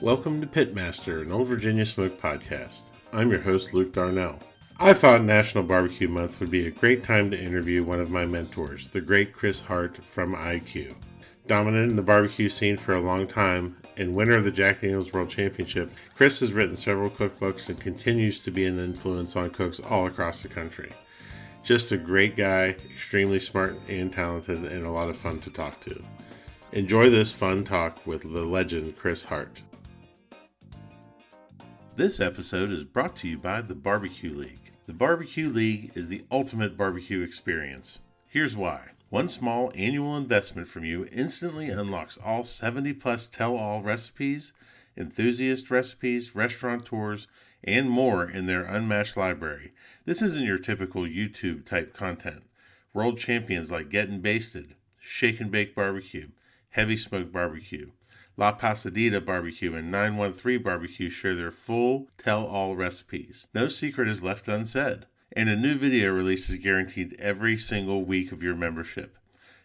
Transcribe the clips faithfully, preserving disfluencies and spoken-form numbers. Welcome to Pitmaster, an Old Virginia Smoke podcast. I'm your host, Luke Darnell. I thought National Barbecue Month would be a great time to interview one of my mentors, the great Chris Hart from I Q. Dominant in the barbecue scene for a long time and winner of the Jack Daniels World Championship, Chris has written several cookbooks and continues to be an influence on cooks all across the country. Just a great guy, extremely smart and talented, and a lot of fun to talk to. Enjoy this fun talk with the legend, Chris Hart. This episode is brought to you by the Barbecue League. The Barbecue League is the ultimate barbecue experience. Here's why. One small annual investment from you instantly unlocks all seventy plus tell-all recipes, enthusiast recipes, restaurateurs, and more in their unmatched library. This isn't your typical YouTube-type content. World champions like Gettin' Basted, Shake and Bake Barbecue, Heavy Smoke Barbecue, La Pasadita Barbecue, and nine one three Barbecue share their full tell-all recipes. No secret is left unsaid, and a new video release is guaranteed every single week of your membership.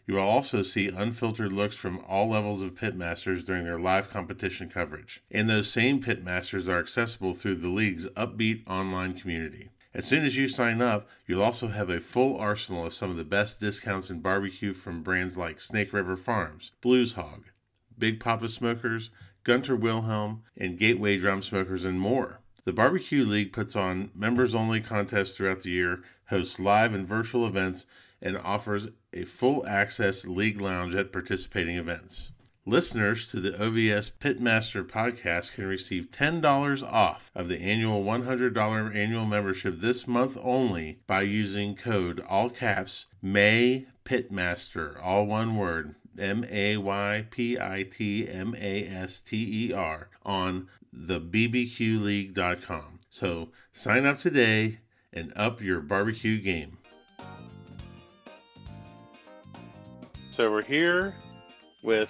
You will also see unfiltered looks from all levels of pitmasters during their live competition coverage, and those same pitmasters are accessible through the league's upbeat online community. As soon as you sign up, you'll also have a full arsenal of some of the best discounts in barbecue from brands like Snake River Farms, Blues Hog, Big Papa Smokers, Gunter Wilhelm, and Gateway Drum Smokers, and more. The Barbecue League puts on members-only contests throughout the year, hosts live and virtual events, and offers a full-access league lounge at participating events. Listeners to the O V S Pitmaster podcast can receive ten dollars off of the annual one hundred dollars annual membership this month only by using code, all caps, MAYPITMASTER, all one word, M A Y P I T M A S T E R on the b b q league dot com. So sign up today and up your barbecue game. So we're here with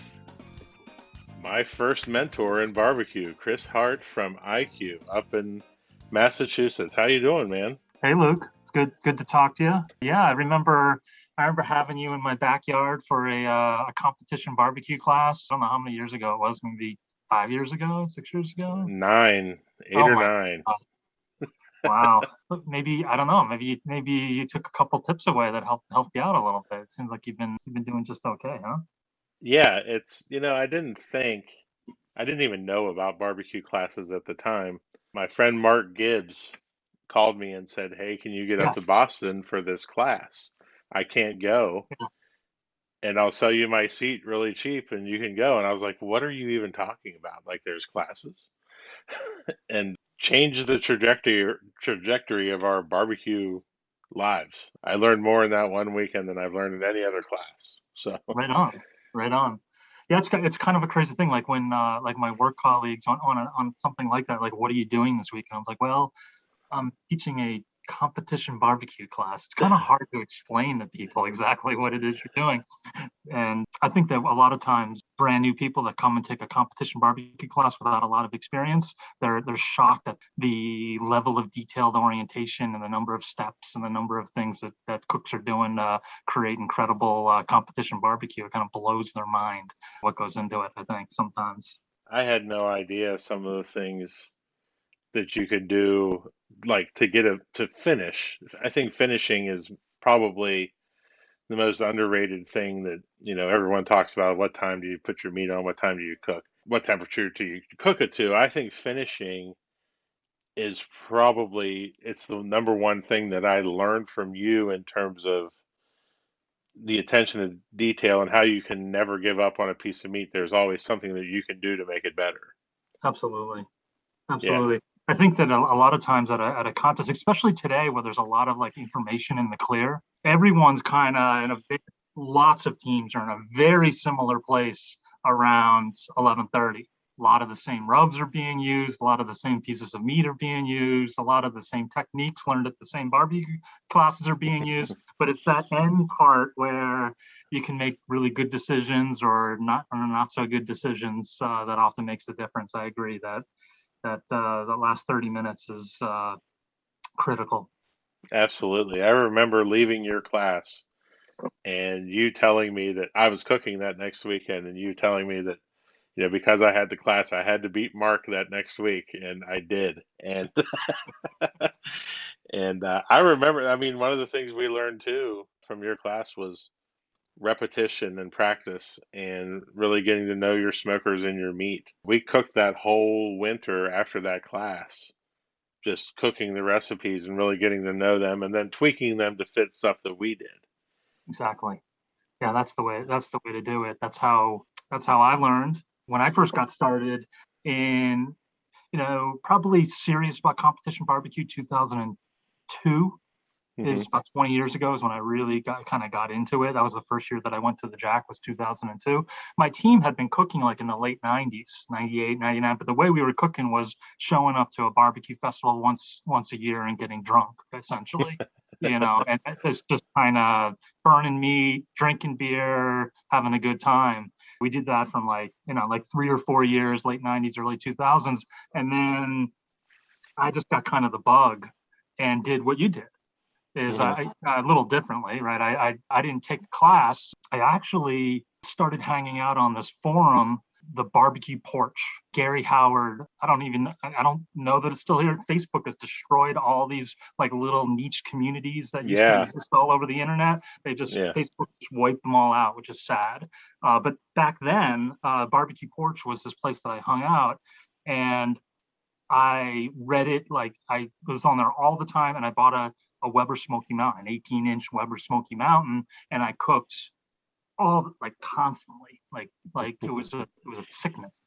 my first mentor in barbecue, Chris Hart from I Q up in Massachusetts. How you doing, man? Hey, Luke. It's good. Good to talk to you. Yeah, I remember I remember having you in my backyard for a, uh, a competition barbecue class. I don't know how many years ago it was, maybe five years ago, six years ago? Nine, eight oh or nine. God. Wow. Maybe, I don't know, maybe maybe you took a couple tips away that helped helped you out a little bit. It seems like you've been you've been doing just okay, huh? Yeah, it's, you know, I didn't think, I didn't even know about barbecue classes at the time. My friend Mark Gibbs called me and said, hey, can you get yeah. up to Boston for this class? I can't go, and I'll sell you my seat really cheap and you can go. And I was like, what are you even talking about? Like, there's classes. And changed the trajectory trajectory of our barbecue lives. I learned more in that one weekend than I've learned in any other class. So right on, right on. Yeah, it's it's kind of a crazy thing. Like when uh, like my work colleagues on on, a, on something like that, like, what are you doing this weekend? I was like, well, I'm teaching a competition barbecue class. It's kind of hard to explain to people exactly what it is you're doing. And I think that a lot of times brand new people that come and take a competition barbecue class without a lot of experience, they're they're shocked at the level of detailed orientation and the number of steps and the number of things that, that cooks are doing to create incredible uh, competition barbecue. It kind of blows their mind what goes into it, I think, sometimes. I had no idea some of the things that you could do, like to get a, to finish. I think finishing is probably the most underrated thing that, you know, everyone talks about. What time do you put your meat on? What time do you cook? What temperature do you cook it to? I think finishing is probably, it's the number one thing that I learned from you in terms of the attention to detail and how you can never give up on a piece of meat. There's always something that you can do to make it better. Absolutely. Absolutely. Yeah. I think that a, a lot of times at a, at a contest, especially today where there's a lot of like information in the clear, everyone's kind of in a big, lots of teams are in a very similar place around eleven thirty. A lot of the same rubs are being used. A lot of the same pieces of meat are being used. A lot of the same techniques learned at the same barbecue classes are being used. But it's that end part where you can make really good decisions or not, or not so good decisions uh, that often makes the difference. I agree that that uh, the last thirty minutes is uh, critical. Absolutely. I remember leaving your class and you telling me that I was cooking that next weekend, and you telling me that, you know, because I had the class, I had to beat Mark that next week, and I did. And and uh, I remember, I mean, one of the things we learned too from your class was repetition and practice, and really getting to know your smokers and your meat. We cooked that whole winter after that class, just cooking the recipes and really getting to know them, and then tweaking them to fit stuff that we did. Exactly. Yeah, that's the way. That's the way to do it. That's how. That's how I learned when I first got started in, you know, probably serious about competition barbecue two thousand two mm-hmm. is about twenty years ago is when I really got kind of got into it. That was the first year that I went to the Jack, was two thousand two. My team had been cooking like in the late nineties, ninety-eight, ninety-nine. But the way we were cooking was showing up to a barbecue festival once, once a year and getting drunk, essentially. You know, and it's just kind of burning meat, drinking beer, having a good time. We did that from like, you know, like three or four years, late nineties, early two thousands. And then I just got kind of the bug and did what you did, is yeah. I, a little differently, right? I, I I didn't take a class. I actually started hanging out on this forum, the Barbecue Porch. Gary Howard, I don't even, I don't know that it's still here. Facebook has destroyed all these like little niche communities that used yeah. to exist all over the internet. They just, yeah. Facebook just wiped them all out, which is sad. Uh, but back then, uh, Barbecue Porch was this place that I hung out, and I read it, like I was on there all the time, and I bought a, a Weber Smoky Mountain, eighteen inch Weber Smoky Mountain, and I cooked all like constantly, like like it was a it was a sickness.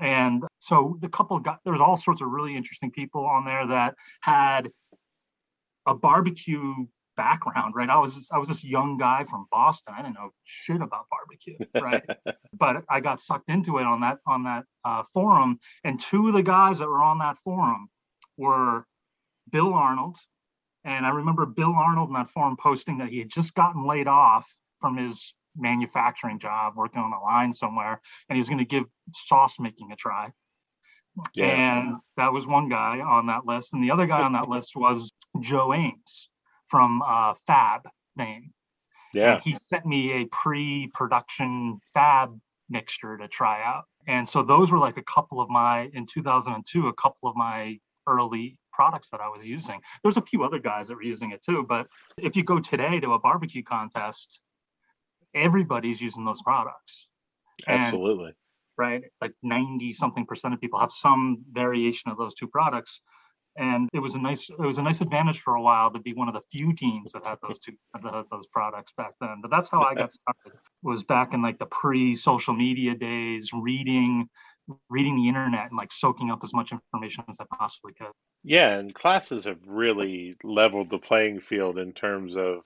And so the couple got, there was all sorts of really interesting people on there that had a barbecue background, right? I was I was this young guy from Boston. I didn't know shit about barbecue, right? But I got sucked into it on that on that uh, forum. And two of the guys that were on that forum were Bill Arnold, and I remember Bill Arnold in that forum posting that he had just gotten laid off from his manufacturing job, working on a line somewhere, and he was going to give sauce making a try. Yeah. And that was one guy on that list, and the other guy on that list was Joe Ames from uh, Fab fame. Yeah, and he sent me a pre-production Fab mixture to try out, and so those were like a couple of my in two thousand two, a couple of my early products that I was using. There's a few other guys that were using it too, but if you go today to a barbecue contest, everybody's using those products. Absolutely. And, right. Like ninety something percent of people have some variation of those two products. And it was a nice, it was a nice advantage for a while to be one of the few teams that had those two, that had those products back then. But that's how I got started, was back in like the pre-social media days, reading, reading the internet and like soaking up as much information as I possibly could. Yeah. And classes have really leveled the playing field in terms of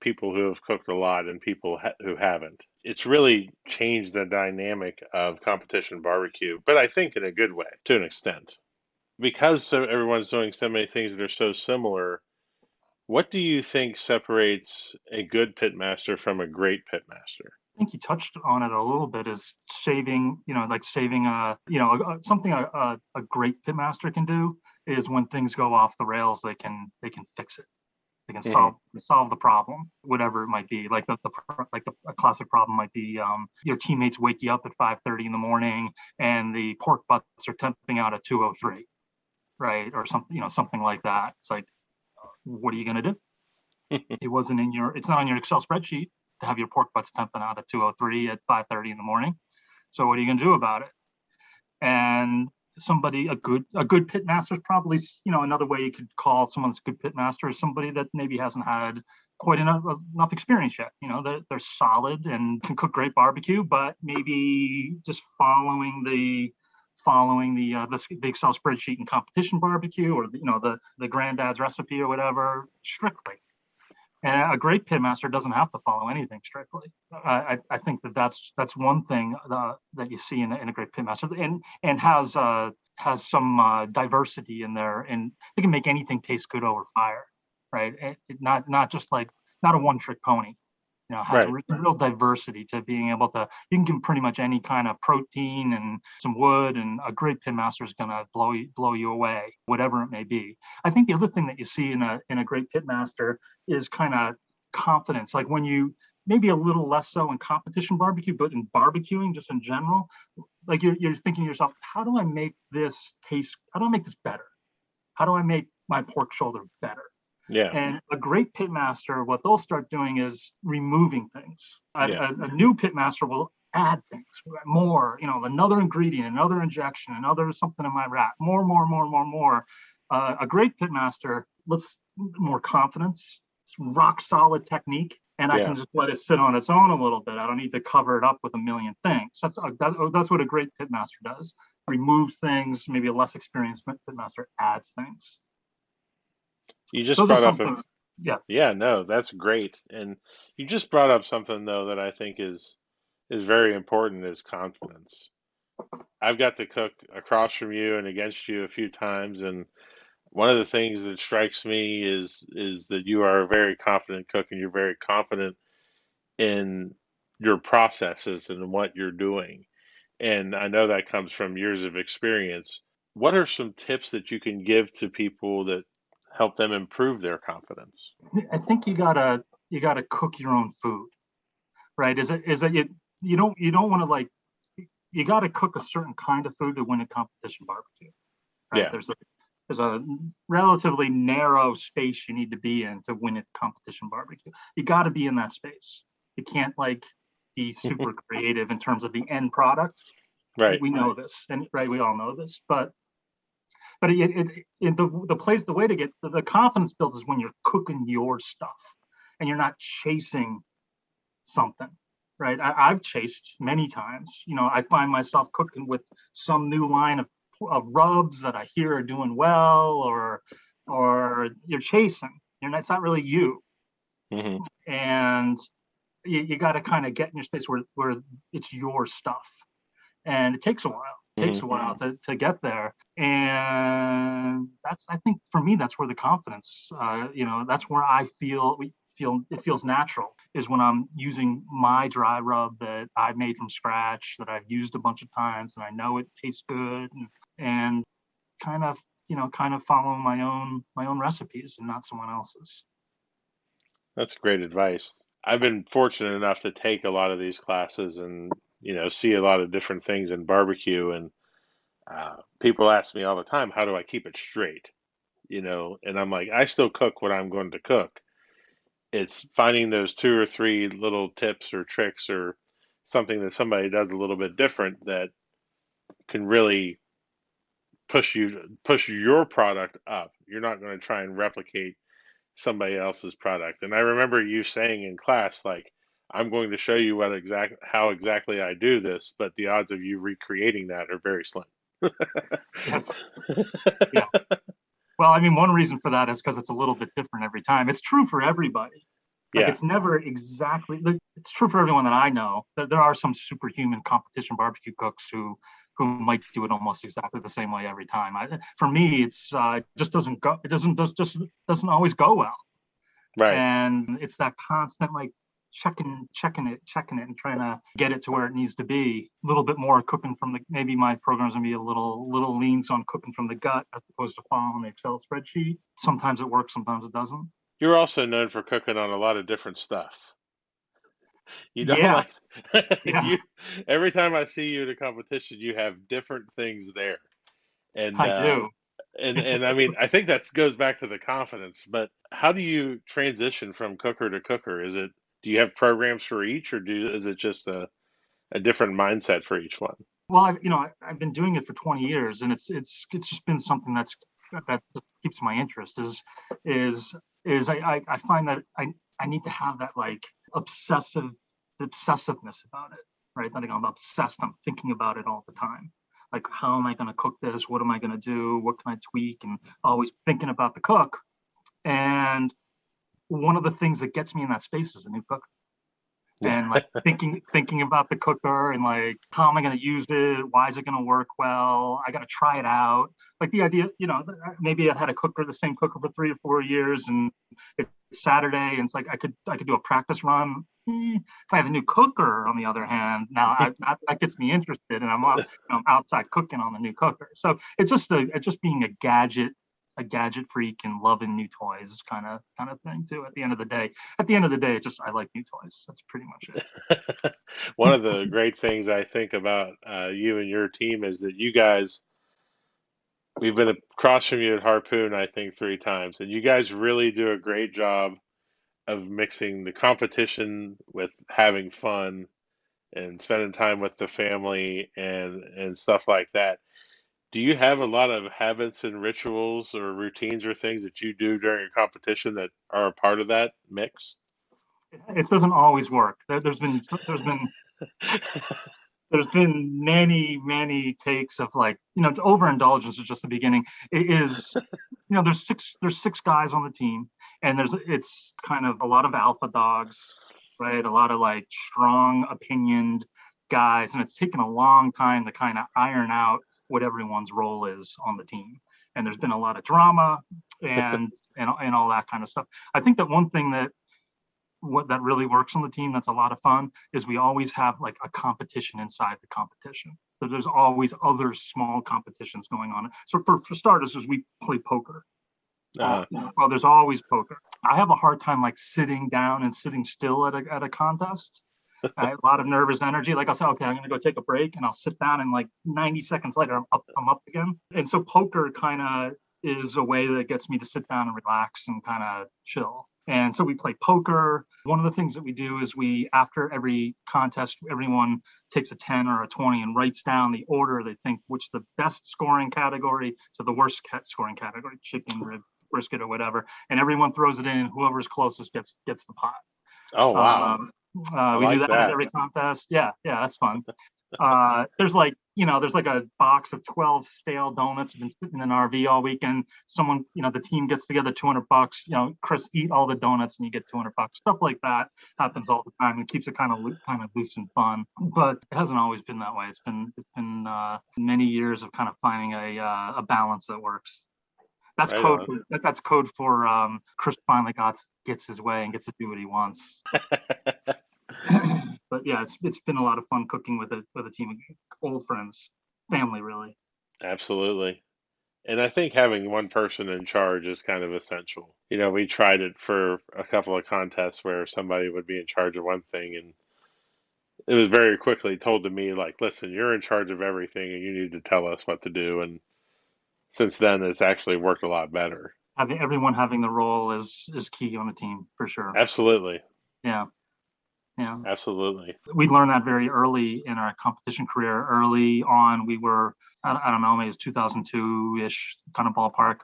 people who have cooked a lot and people ha- who haven't. It's really changed the dynamic of competition barbecue, but I think in a good way, to an extent. Because so everyone's doing so many things that are so similar, what do you think separates a good pitmaster from a great pitmaster? I think you touched on it a little bit, is saving, you know, like saving, a, you know, a, something a, a, a great pitmaster can do is when things go off the rails, they can they can fix it. They can solve yeah. solve the problem, whatever it might be. Like the, the like the a classic problem might be um, your teammates wake you up at five thirty in the morning and the pork butts are temping out at two oh three, right? Or something, you know, something like that. It's like, what are you gonna do? It wasn't in your, it's not on your Excel spreadsheet to have your pork butts temping out at two oh three at five thirty in the morning. So what are you gonna do about it? And somebody, a good a good pit master is probably, you know, another way you could call someone that's a good pit master is somebody that maybe hasn't had quite enough, enough experience yet. You know, they're, they're solid and can cook great barbecue, but maybe just following the following the uh, the, the Excel spreadsheet in competition barbecue, or you know, the the granddad's recipe or whatever strictly. And a great pit master doesn't have to follow anything strictly. I, I think that that's that's one thing uh, that you see in, in a great pit master, and and has uh, has some uh, diversity in there, and they can make anything taste good over fire, right? It, it not not just like not a one trick pony. You know, has right. real diversity to being able to. You can give pretty much any kind of protein and some wood, and a great pit master is going to blow you, blow you away, whatever it may be. I think the other thing that you see in a in a great pit master is kind of confidence, like when you, maybe a little less so in competition barbecue, but in barbecuing just in general, like you're, you're thinking to yourself, how do I make this taste, how do I make this better? How do I make my pork shoulder better? Yeah. And a great pitmaster, what they'll start doing is removing things. A, yeah. a, a new pitmaster will add things, more, you know, another ingredient, another injection, another something in my wrap, more, more, more, more, more. Uh, a great pitmaster, let's more confidence, rock solid technique, and I yeah. can just let it sit on its own a little bit. I don't need to cover it up with a million things. That's a, that, that's what a great pitmaster does. Removes things. Maybe a less experienced pitmaster adds things. You just Those brought up, a, yeah, yeah, no, that's great. And you just brought up something though that I think is is very important is confidence. I've got to cook across from you and against you a few times, and one of the things that strikes me is is that you are a very confident cook, and you're very confident in your processes and what you're doing. And I know that comes from years of experience. What are some tips that you can give to people that help them improve their confidence? I think you gotta you gotta cook your own food, right? Is it is it you, you don't you don't want to like you gotta cook a certain kind of food to win a competition barbecue. Right? Yeah. There's a There's a relatively narrow space you need to be in to win at competition barbecue. You got to be in that space. You can't like be super creative in terms of the end product. Right. We know this, and right, we all know this. But but it, it, it, the the place, the way to get the, the confidence built is when you're cooking your stuff and you're not chasing something. Right. I, I've chased many times. You know, I find myself cooking with some new line of. of rubs that I hear are doing well, or or you're chasing, you're not, it's not really you. Mm-hmm. And you, you got to kind of get in your space where, where it's your stuff. And it takes a while, it takes mm-hmm. a while to, to get there. And that's, I think for me, that's where the confidence, uh, you know, that's where I feel, we feel, it feels natural is when I'm using my dry rub that I made from scratch, that I've used a bunch of times and I know it tastes good. And, and kind of, you know, kind of following my own, my own recipes and not someone else's. That's great advice. I've been fortunate enough to take a lot of these classes and, you know, see a lot of different things in barbecue. And uh, people ask me all the time, how do I keep it straight? You know, and I'm like, I still cook what I'm going to cook. It's finding those two or three little tips or tricks or something that somebody does a little bit different that can really push you push your product up. You're not going to try and replicate somebody else's product. And I remember you saying in class, like, I'm going to show you what exact how exactly I do this, but the odds of you recreating that are very slim. Yes. Yeah. Well, I mean, one reason for that is because it's a little bit different every time. It's true for everybody. Like, yeah. It's never exactly, like, it's true for everyone that I know. There are some superhuman competition barbecue cooks who who might do it almost exactly the same way every time. I, for me, it's uh, it just doesn't go. It doesn't does, just doesn't always go well. Right. And it's that constant like checking, checking it, checking it, and trying to get it to where it needs to be. A little bit more cooking from the. Maybe my program's gonna be a little little leans on cooking from the gut as opposed to following the Excel spreadsheet. Sometimes it works, sometimes it doesn't. You're also known for cooking on a lot of different stuff. You don't yeah. like yeah. you, every time I see you at a competition, you have different things there. And I uh, do. and and I mean, I think that goes back to the confidence, but how do you transition from cooker to cooker? Is it, do you have programs for each, or do is it just a a different mindset for each one? Well, I've, you know, I, I've been doing it for twenty years, and it's it's it's just been something that's that keeps my interest is is is I, I, I find that I, I need to have that like obsessive obsessiveness about it, right? Like, I'm obsessed, I'm thinking about it all the time. Like, how am I going to cook this? What am I going to do? What can I tweak? And always thinking about the cook. And one of the things that gets me in that space is a new cooker. And like thinking thinking about the cooker and like, how am I going to use it? Why is it going to work well? I got to try it out. Like, the idea, you know, maybe I had a cooker, the same cooker for three or four years, and it's Saturday, and it's like I could I could do a practice run. If I have a new cooker, on the other hand, now I, I, that gets me interested, and I'm, out, I'm outside cooking on the new cooker. So it's just a, it's just being a gadget a gadget freak and loving new toys kind of kind of thing too. At the end of the day, at the end of the day, it's just I like new toys. That's pretty much it. One of the great things I think about uh, you and your team is that you guys, we've been across from you at Harpoon, I think, three times, and you guys really do a great job of mixing the competition with having fun and spending time with the family and and stuff like that. Do you have a lot of habits and rituals or routines or things that you do during a competition that are a part of that mix? It doesn't always work. There's been there's been there's been many many takes of, like, you know, overindulgence is just the beginning. It is, you know, there's six there's six guys on the team, and there's it's kind of a lot of alpha dogs, right? A lot of like strong opinioned guys, and it's taken a long time to kind of iron out what everyone's role is on the team. And there's been a lot of drama and, and, and all that kind of stuff. I think that one thing that, what that really works on the team, that's a lot of fun, is we always have like a competition inside the competition. So there's always other small competitions going on. So for, for starters, is we play poker. Uh, well, there's always poker. I have a hard time like sitting down and sitting still at a, at a contest. A lot of nervous energy. Like I said, okay, I'm going to go take a break, and I'll sit down, and like ninety seconds later, I'm up, I'm up again. And so poker kind of is a way that gets me to sit down and relax and kind of chill. And so we play poker. One of the things that we do is we, after every contest, everyone takes a ten or a twenty and writes down the order they think which the best scoring category to the worst scoring category, chicken, rib, brisket, or whatever. And everyone throws it in. Whoever's closest gets gets the pot. Oh, wow. Um, Uh, we like do that, that at every contest. Yeah, yeah, that's fun. Uh, there's like, you know, there's like a box of twelve stale donuts. I've been sitting in an R V all weekend. Someone, you know, the team gets together two hundred bucks. You know, Chris, eat all the donuts and you get two hundred bucks. Stuff like that happens all the time and keeps it kind of kind of loose and fun. But it hasn't always been that way. It's been it's been uh, many years of kind of finding a uh, a balance that works. That's right code. For, that, that's code for um, Chris finally got gets his way and gets to do what he wants. But yeah, it's it's been a lot of fun cooking with a with a team of old friends, family, really. Absolutely, and I think having one person in charge is kind of essential. You know, we tried it for a couple of contests where somebody would be in charge of one thing, and it was very quickly told to me, like, "Listen, you're in charge of everything, and you need to tell us what to do." And since then, it's actually worked a lot better. Having everyone having the role is is key on a team for sure. Absolutely. Yeah. Yeah. Absolutely. We learned that very early in our competition career. Early on, we were, I don't know, maybe it was two thousand two-ish kind of ballpark.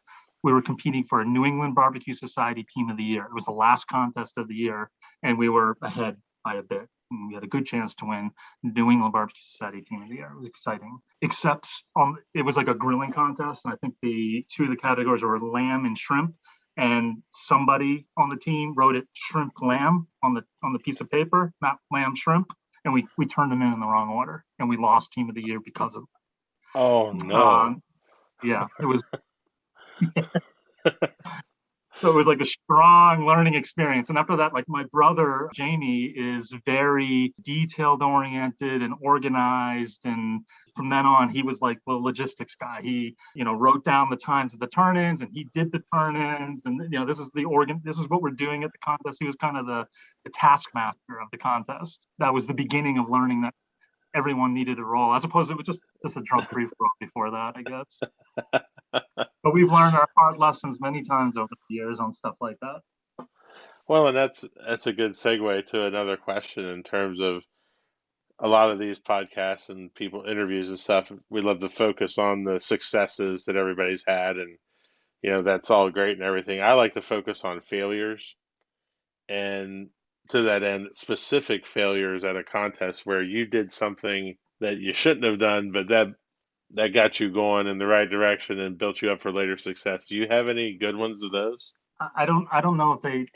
We were competing for a New England Barbecue Society Team of the Year. It was the last contest of the year, and we were ahead by a bit. And we had a good chance to win New England Barbecue Society Team of the Year. It was exciting. Except um, it was like a grilling contest, and I think the two of the categories were lamb and shrimp. And somebody on the team wrote it shrimp lamb on the on the piece of paper, not lamb shrimp, and we we turned them in in the wrong order, and we lost Team of the Year because of that. Oh no! Um, yeah, it was. So it was like a strong learning experience. And after that, like my brother, Jamie, is very detailed oriented and organized. And from then on, he was like the logistics guy. He, you know, wrote down the times of the turn-ins, and he did the turn-ins. And, you know, this is the organ, this is what we're doing at the contest. He was kind of the, the taskmaster of the contest. That was the beginning of learning that everyone needed a role, as opposed to it was just, just a drunk free-for-all before that, I guess. But we've learned our hard lessons many times over the years on stuff like that. Well, and that's that's a good segue to another question in terms of a lot of these podcasts and people interviews and stuff. We love to focus on the successes that everybody's had, and, you know, that's all great and everything. I like to focus on failures, and to that end, specific failures at a contest where you did something that you shouldn't have done, but that that got you going in the right direction and built you up for later success. Do you have any good ones of those? I don't I don't know if they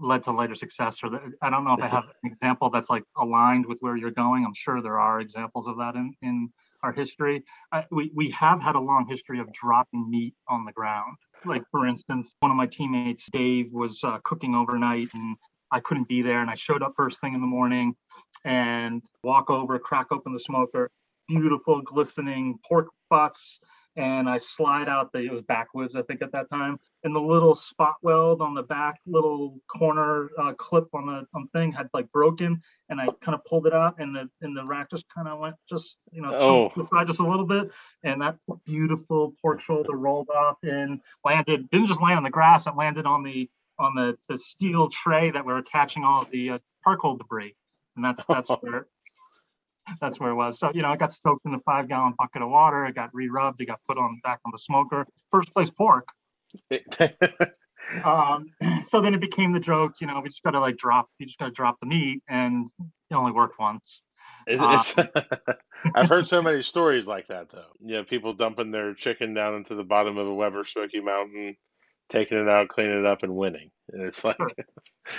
led to later success, or the, I don't know if I have an example that's like aligned with where you're going. I'm sure there are examples of that in, in our history. I, we, we have had a long history of dropping meat on the ground. Like, for instance, one of my teammates, Dave, was uh, cooking overnight, and I couldn't be there. And I showed up first thing in the morning and walk over, crack open the smoker, beautiful glistening pork butts, and I slide out the, it was Backwoods, I think at that time, and the little spot weld on the back little corner uh, clip on the on thing had like broken, and I kind of pulled it out, and the and the rack just kind of went just, you know, oh. to the side just a little bit, and that beautiful pork shoulder rolled off and landed, didn't just land on the grass, it landed on the on the, the steel tray that we were catching all the uh, charcoal debris, and that's that's where that's where it was. So, you know, it got soaked in a five gallon bucket of water. It got re-rubbed. It got put on back on the smoker. First place pork. um, so then it became the joke, you know, we just got to like drop, you just got to drop the meat, and it only worked once. It's, um, it's, I've heard so many stories like that though. You know, people dumping their chicken down into the bottom of a Weber Smoky Mountain, taking it out, cleaning it up, and winning. And it's like, sure.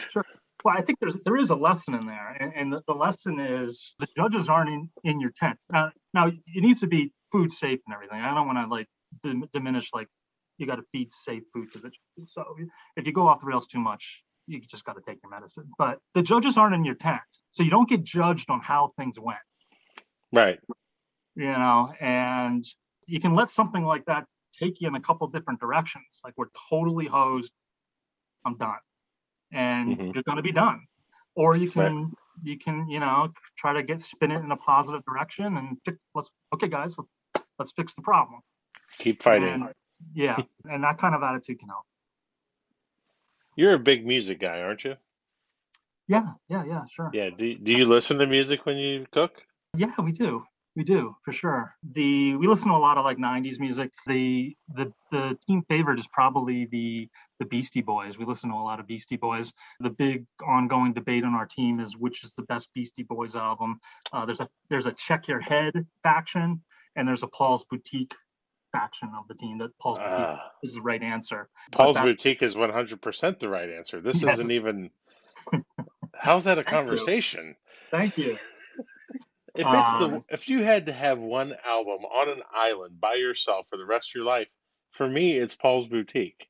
sure. Well, I think there's there is a lesson in there, and, and the, the lesson is the judges aren't in, in your tent. Now, now, it needs to be food safe and everything. I don't want to like dim, diminish like you got to feed safe food to the judges. So if you go off the rails too much, you just got to take your medicine. But the judges aren't in your tent, so you don't get judged on how things went. Right. You know, and you can let something like that take you in a couple different directions. Like, we're totally hosed. I'm done. And mm-hmm. you're going to be done, or you can right. you can you know try to get spin it in a positive direction and let's okay guys let's, let's fix the problem, keep fighting, and, yeah and that kind of attitude can help. You're a big music guy, aren't you? Yeah yeah yeah sure. Yeah. Do, do you listen to music when you cook? Yeah, we do we do for sure. The we listen to a lot of like nineties music. The the the team favorite is probably the the Beastie Boys. We listen to a lot of Beastie Boys. The big ongoing debate on our team is which is the best Beastie Boys album. Uh, there's a there's a Check Your Head faction, and there's a Paul's Boutique faction of the team. That Paul's Boutique uh, is the right answer. Paul's that, Boutique is one hundred percent the right answer. This yes. isn't even. How's that a Thank conversation? You. Thank you. If it's um, the if you had to have one album on an island by yourself for the rest of your life, for me it's Paul's Boutique.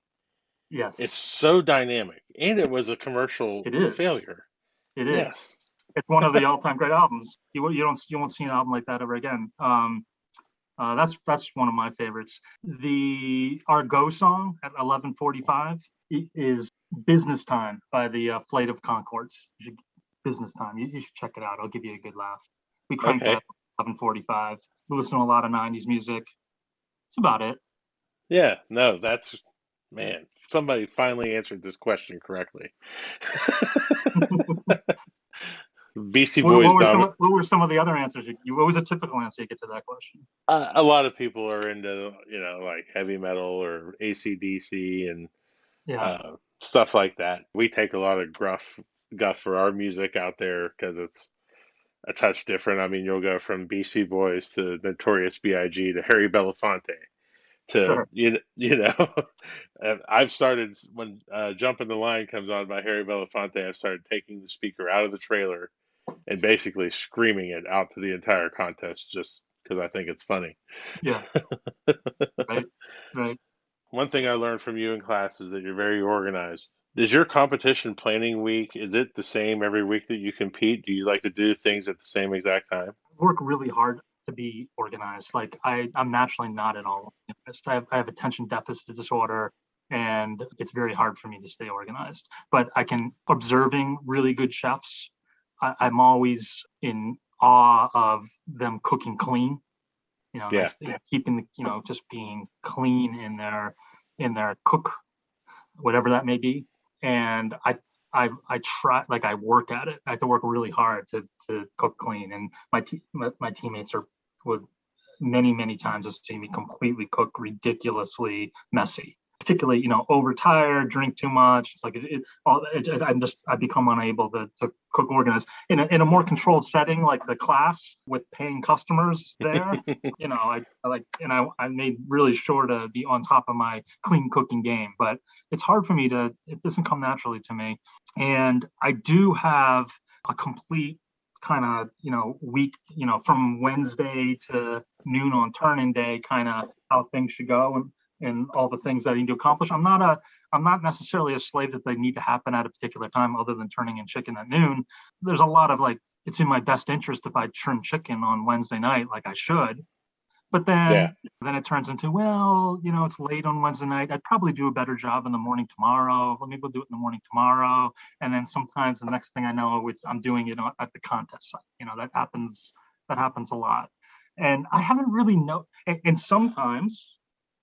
Yes, it's so dynamic, and it was a commercial it is. failure. It is. Yes. It's one of the all-time great albums. You you don't you won't see an album like that ever again. Um, uh, that's that's one of my favorites. The our go song at eleven forty-five is "Business Time" by the uh, Flight of Concords. You should, Business Time. You, you should check it out. I'll give you a good laugh. We crank okay. that at eleven forty-five. We listen to a lot of nineties music. That's about it. Yeah. No, that's man. Somebody finally answered this question correctly. B C what, Boys. What were, some, what were some of the other answers? You, what was a typical answer you get to that question? Uh, a lot of people are into, you know, like heavy metal or A C D C and yeah. uh, stuff like that. We take a lot of gruff guff for our music out there because it's a touch different. I mean, you'll go from B C Boys to Notorious B I G to Harry Belafonte. To sure. you, you know, I've started when uh, "Jump in the Line" comes on by Harry Belafonte. I've started taking the speaker out of the trailer and basically screaming it out to the entire contest just because I think it's funny. Yeah, right, right. One thing I learned from you in class is that you're very organized. Is your competition planning week? Is it the same every week that you compete? Do you like to do things at the same exact time? I work really hard to be organized. Like I, I'm naturally not at all. I have, I have attention deficit disorder, and it's very hard for me to stay organized. But I can, observing really good chefs, I, I'm always in awe of them cooking clean. You know, yeah. you know, keeping the, you know, just being clean in their in their cook, whatever that may be. And I. I I try, like I work at it. I have to work really hard to to cook clean, and my te- my, my teammates are would many many times have seen me completely cook ridiculously messy. Particularly, you know, overtired, drink too much. It's like it, it, all, it, it, I'm just I become unable to, to cook organized in a, in a more controlled setting, like the class with paying customers there. you know, I, I like and I I made really sure to be on top of my clean cooking game. But it's hard for me to. It doesn't come naturally to me, and I do have a complete kind of you know week you know from Wednesday to noon on turn-in day kind of how things should go and. and all the things that I need to accomplish. I'm not a, I'm not necessarily a slave that they need to happen at a particular time other than turning in chicken at noon. There's a lot of like, it's in my best interest if I trim chicken on Wednesday night, like I should, But then, yeah. then it turns into, well, you know, it's late on Wednesday night. I'd probably do a better job in the morning tomorrow. Let me go do it in the morning tomorrow. And then sometimes the next thing I know, it's I'm doing it at the contest site. You know, that happens. That happens a lot. And I haven't really known. And, and sometimes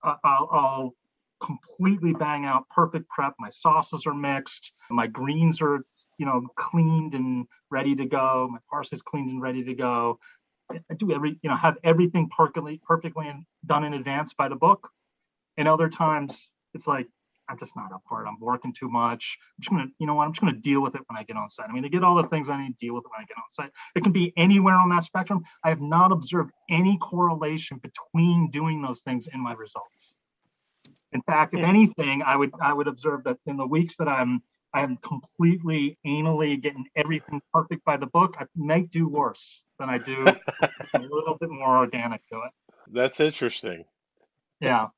uh, I'll, I'll completely bang out perfect prep. My sauces are mixed. My greens are, you know, cleaned and ready to go. My parsley's cleaned and ready to go. I do every, you know, have everything perfectly, perfectly done in advance by the book. And other times it's like, I'm just not up for it. I'm working too much. I'm just going to, you know what, I'm just going to deal with it when I get on site. I'm going to get all the things I need to deal with it when I get on site. It can be anywhere on that spectrum. I have not observed any correlation between doing those things in my results. In fact, if anything, I would, I would observe that in the weeks that I'm, I am completely anally getting everything perfect by the book, I might do worse than I do. A little bit more organic to it. That's interesting. Yeah.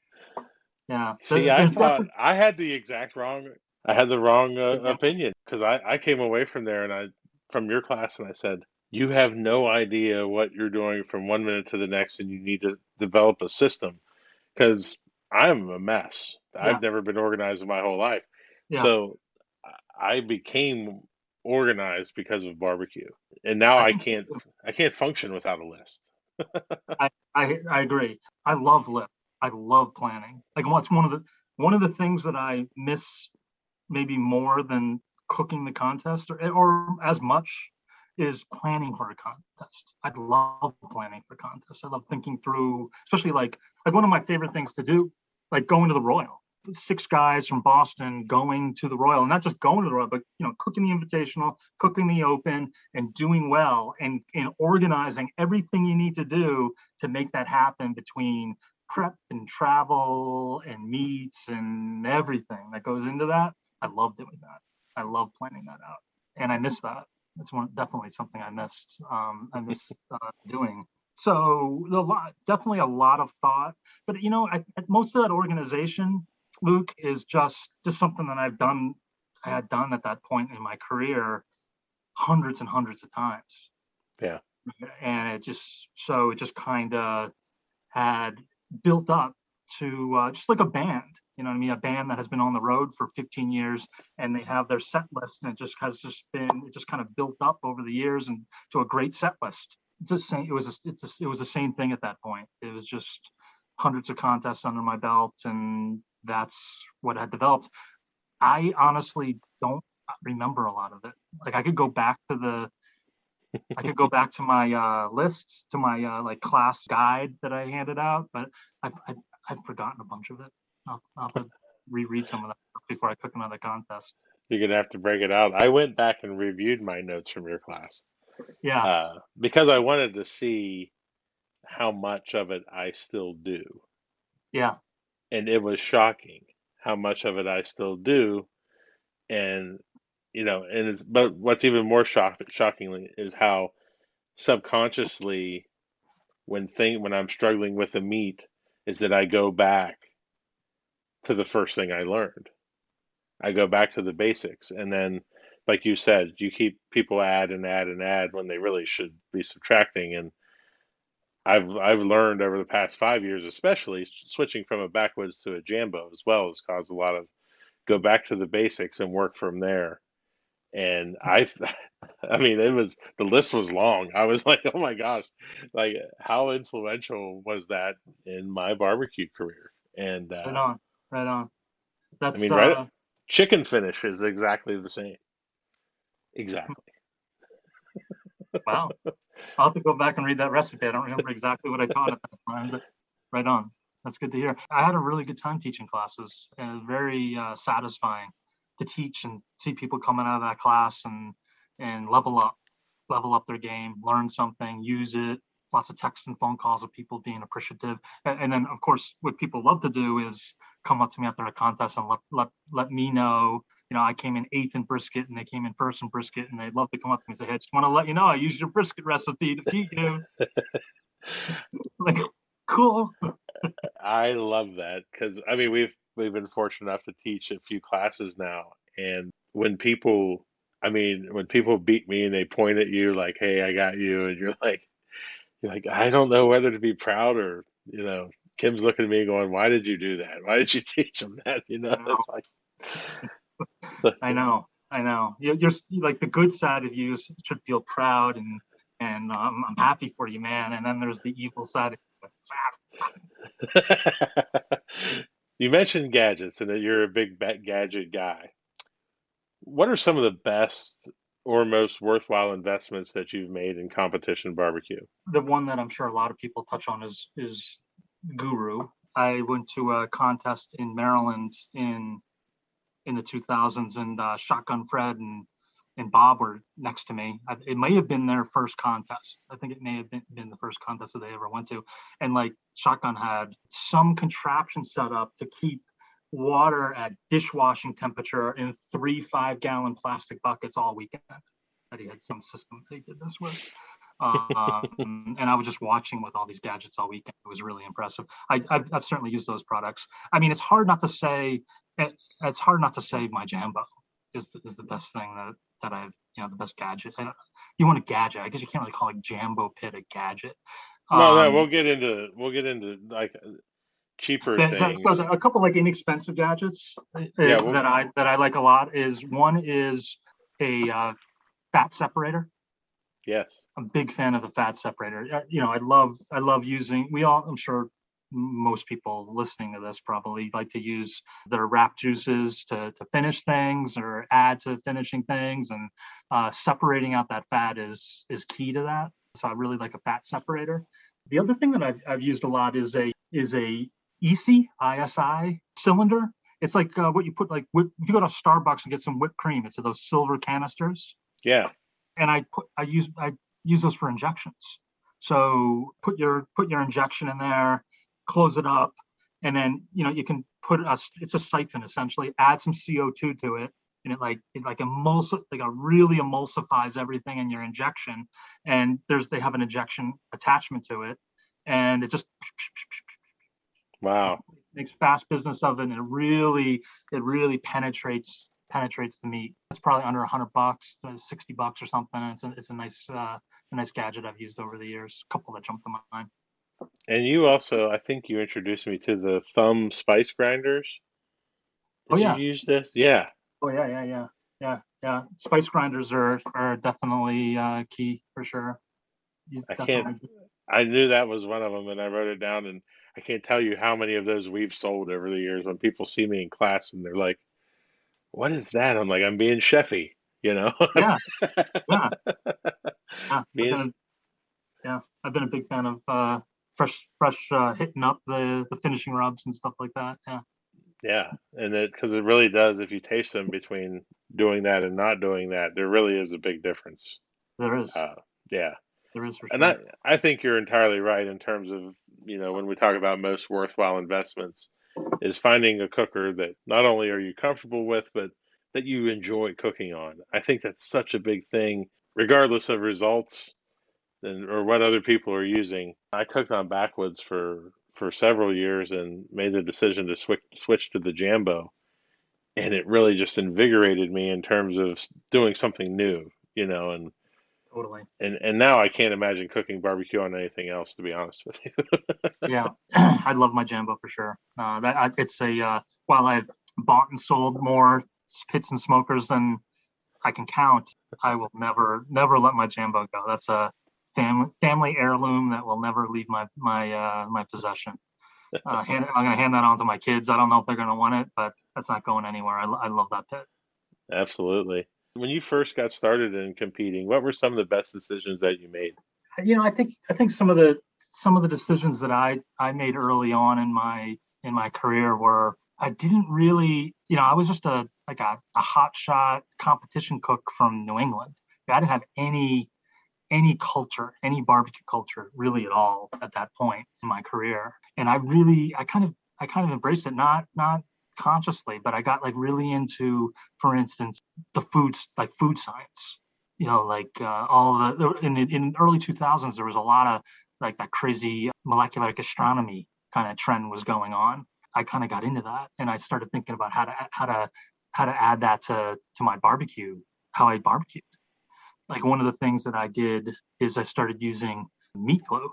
Yeah. See, there's, I there's thought definitely... I had the exact wrong, I had the wrong uh, yeah. opinion, because I, I came away from there and I, from your class, and I said, you have no idea what you're doing from one minute to the next, and you need to develop a system, because I'm a mess. Yeah. I've never been organized in my whole life. Yeah. So I became organized because of barbecue, and now I can't, I can't function without a list. I, I, I agree. I love list. I love planning. Like, what's one of the, one of the things that I miss maybe more than cooking the contest, or, or as much, is planning for a contest. I love planning for contests. I love thinking through, especially like, like one of my favorite things to do, like going to the Royal. Six guys from Boston going to the Royal, and not just going to the Royal, but, you know, cooking the Invitational, cooking the Open, and doing well, and, and organizing everything you need to do to make that happen between prep and travel and meets and everything that goes into that. I love doing that. I love planning that out, and I miss that. That's one, definitely something I missed. Um, I miss uh, doing. So a lot, definitely a lot of thought, but, you know, I, most of that organization, Luke, is just just something that I've done, I had done at that point in my career, hundreds and hundreds of times. Yeah. And it just, so it just kind of had built up to uh, just like a band, you know what I mean? A band that has been on the road for fifteen years, and they have their set list, and it just has just been, it just kind of built up over the years and to a great set list. It's the same, it was, a, it's a, it was the same thing at that point. It was just hundreds of contests under my belt, and that's what had developed. I honestly don't remember a lot of it. Like, I could go back to the, I could go back to my uh, list, to my uh, like class guide that I handed out, but I've, I've, I've forgotten a bunch of it. I'll, I'll have to reread some of that before I cook another contest. You're going to have to break it out. I went back and reviewed my notes from your class. Yeah. Uh, because I wanted to see how much of it I still do. Yeah. And it was shocking how much of it I still do. And, you know, and it's, but what's even more shock, shockingly is how subconsciously when thing, when I'm struggling with a meat, is that I go back to the first thing I learned. I go back to the basics. And then, like you said, you keep people add and add and add when they really should be subtracting. And I've I've learned over the past five years, especially switching from a Backwoods to a Jambo as well, has caused a lot of go back to the basics and work from there. And I, I mean, it was, the list was long. I was like, oh my gosh, like how influential was that in my barbecue career? And uh, right on, right on. That's I mean, uh, right. Chicken finish is exactly the same. Exactly. Wow. I'll have to go back and read that recipe. I don't remember exactly what I taught at that time, but right on. That's good to hear. I had a really good time teaching classes, and it was very uh, satisfying to teach and see people coming out of that class and and level up, level up their game, learn something, use it. Lots of texts and phone calls of people being appreciative. And, and then, of course, what people love to do is come up to me after a contest and let let let me know, you know, I came in eighth in brisket and they came in first in brisket, and they'd love to come up to me and say, hey, I just want to let you know I used your brisket recipe to feed you. Like, cool. I love that, because I mean, we've we've been fortunate enough to teach a few classes now, and when people, I mean, when people beat me and they point at you like, hey, I got you, and you're like, you're like, I don't know whether to be proud or you know, Kim's looking at me going, why did you do that? Why did you teach them that? You know, I know. It's like, I know, I know. You're, you're like, the good side of you should feel proud and, and um, I'm happy for you, man. And then there's the evil side of you. You mentioned gadgets and that you're a big gadget guy. What are some of the best or most worthwhile investments that you've made in competition barbecue? The one that I'm sure a lot of people touch on is, is Guru. I went to a contest in Maryland in in the two thousands, and uh, Shotgun Fred and, and Bob were next to me. I, it may have been their first contest. I think it may have been, been the first contest that they ever went to. And like, Shotgun had some contraption set up to keep water at dishwashing temperature in three five gallon plastic buckets all weekend. That he had some system they did this with. Um, and I was just watching with all these gadgets all weekend. It was really impressive. I, I've, I've certainly used those products. I mean, it's hard not to say, it, it's hard not to say my Jambo is the, is the best thing that, that I've, you know, the best gadget. I don't, you want a gadget. I guess you can't really call a Jambo Pit a gadget. Um, no, no, we'll get into, we'll get into like cheaper that, things. That's, a couple like inexpensive gadgets yeah, well, that I, that I like a lot is, one is a uh, fat separator. Yes. I'm a big fan of the fat separator. You know, I love, I love using, we all, I'm sure most people listening to this probably like to use their wrap juices to, to finish things or add to finishing things, and uh, separating out that fat is, is key to that. So I really like a fat separator. The other thing that I've, I've used a lot is a, is a E C I, I S I cylinder. It's like uh, what you put, like whip, if you go to Starbucks and get some whipped cream, it's those silver canisters. Yeah. And I put, I use, I use those for injections. So put your, put your injection in there, close it up. And then, you know, you can put a, it's a siphon essentially, add some C O two to it. And it like, it like emulsi, like a really emulsifies everything in your injection. And there's, they have an injection attachment to it, and it just, wow, makes fast business of it. And it really, it really penetrates penetrates the meat. It's probably under a hundred bucks, sixty bucks or something. It's a, it's a nice uh a nice gadget I've used over the years, a couple that jumped to mind. And you also, I think you introduced me to the thumb spice grinders. Did oh yeah you use this yeah oh yeah yeah yeah yeah yeah Spice grinders are are definitely uh key for sure. You I can't I knew that was one of them, and I wrote it down, and I can't tell you how many of those we've sold over the years. When people see me in class and they're like, what is that? I'm like, I'm being chefy, you know? Yeah. Yeah. Yeah. Being... I've been a, yeah. I've been a big fan of uh, fresh, fresh uh, hitting up the, the finishing rubs and stuff like that. Yeah. Yeah. And it, because it really does, if you taste them between doing that and not doing that, there really is a big difference. There is. Uh, yeah. There is. For sure. And I, I think you're entirely right in terms of, you know, when we talk about most worthwhile investments, is finding a cooker that not only are you comfortable with, but that you enjoy cooking on. I think that's such a big thing, regardless of results and or what other people are using. I cooked on Backwoods for, for several years and made the decision to switch switch to the Jambo. And it really just invigorated me in terms of doing something new, you know, and Totally. And and now I can't imagine cooking barbecue on anything else, to be honest with you. Yeah, I love my Jambo for sure. Uh, that I, it's a uh, while I've bought and sold more pits and smokers than I can count, I will never never let my Jambo go. That's a family family heirloom that will never leave my my uh, my possession. Uh, hand, I'm going to hand that on to my kids. I don't know if they're going to want it, but that's not going anywhere. I, I love that pit. Absolutely. When you first got started in competing, what were some of the best decisions that you made? You know, I think I think some of the some of the decisions that I, I made early on in my in my career were, I didn't really, you know, I was just a like a, a hotshot competition cook from New England. I didn't have any any culture, any barbecue culture really at all at that point in my career. And I really I kind of I kind of embraced it, not not consciously, but I got like really into, for instance, the foods, like food science, you know, like uh, all the in the in early two thousands, there was a lot of like that crazy molecular gastronomy kind of trend was going on. I kind of got into that, and I started thinking about how to how to how to add that to to my barbecue, how I barbecued. Like one of the things that I did is I started using meat glue.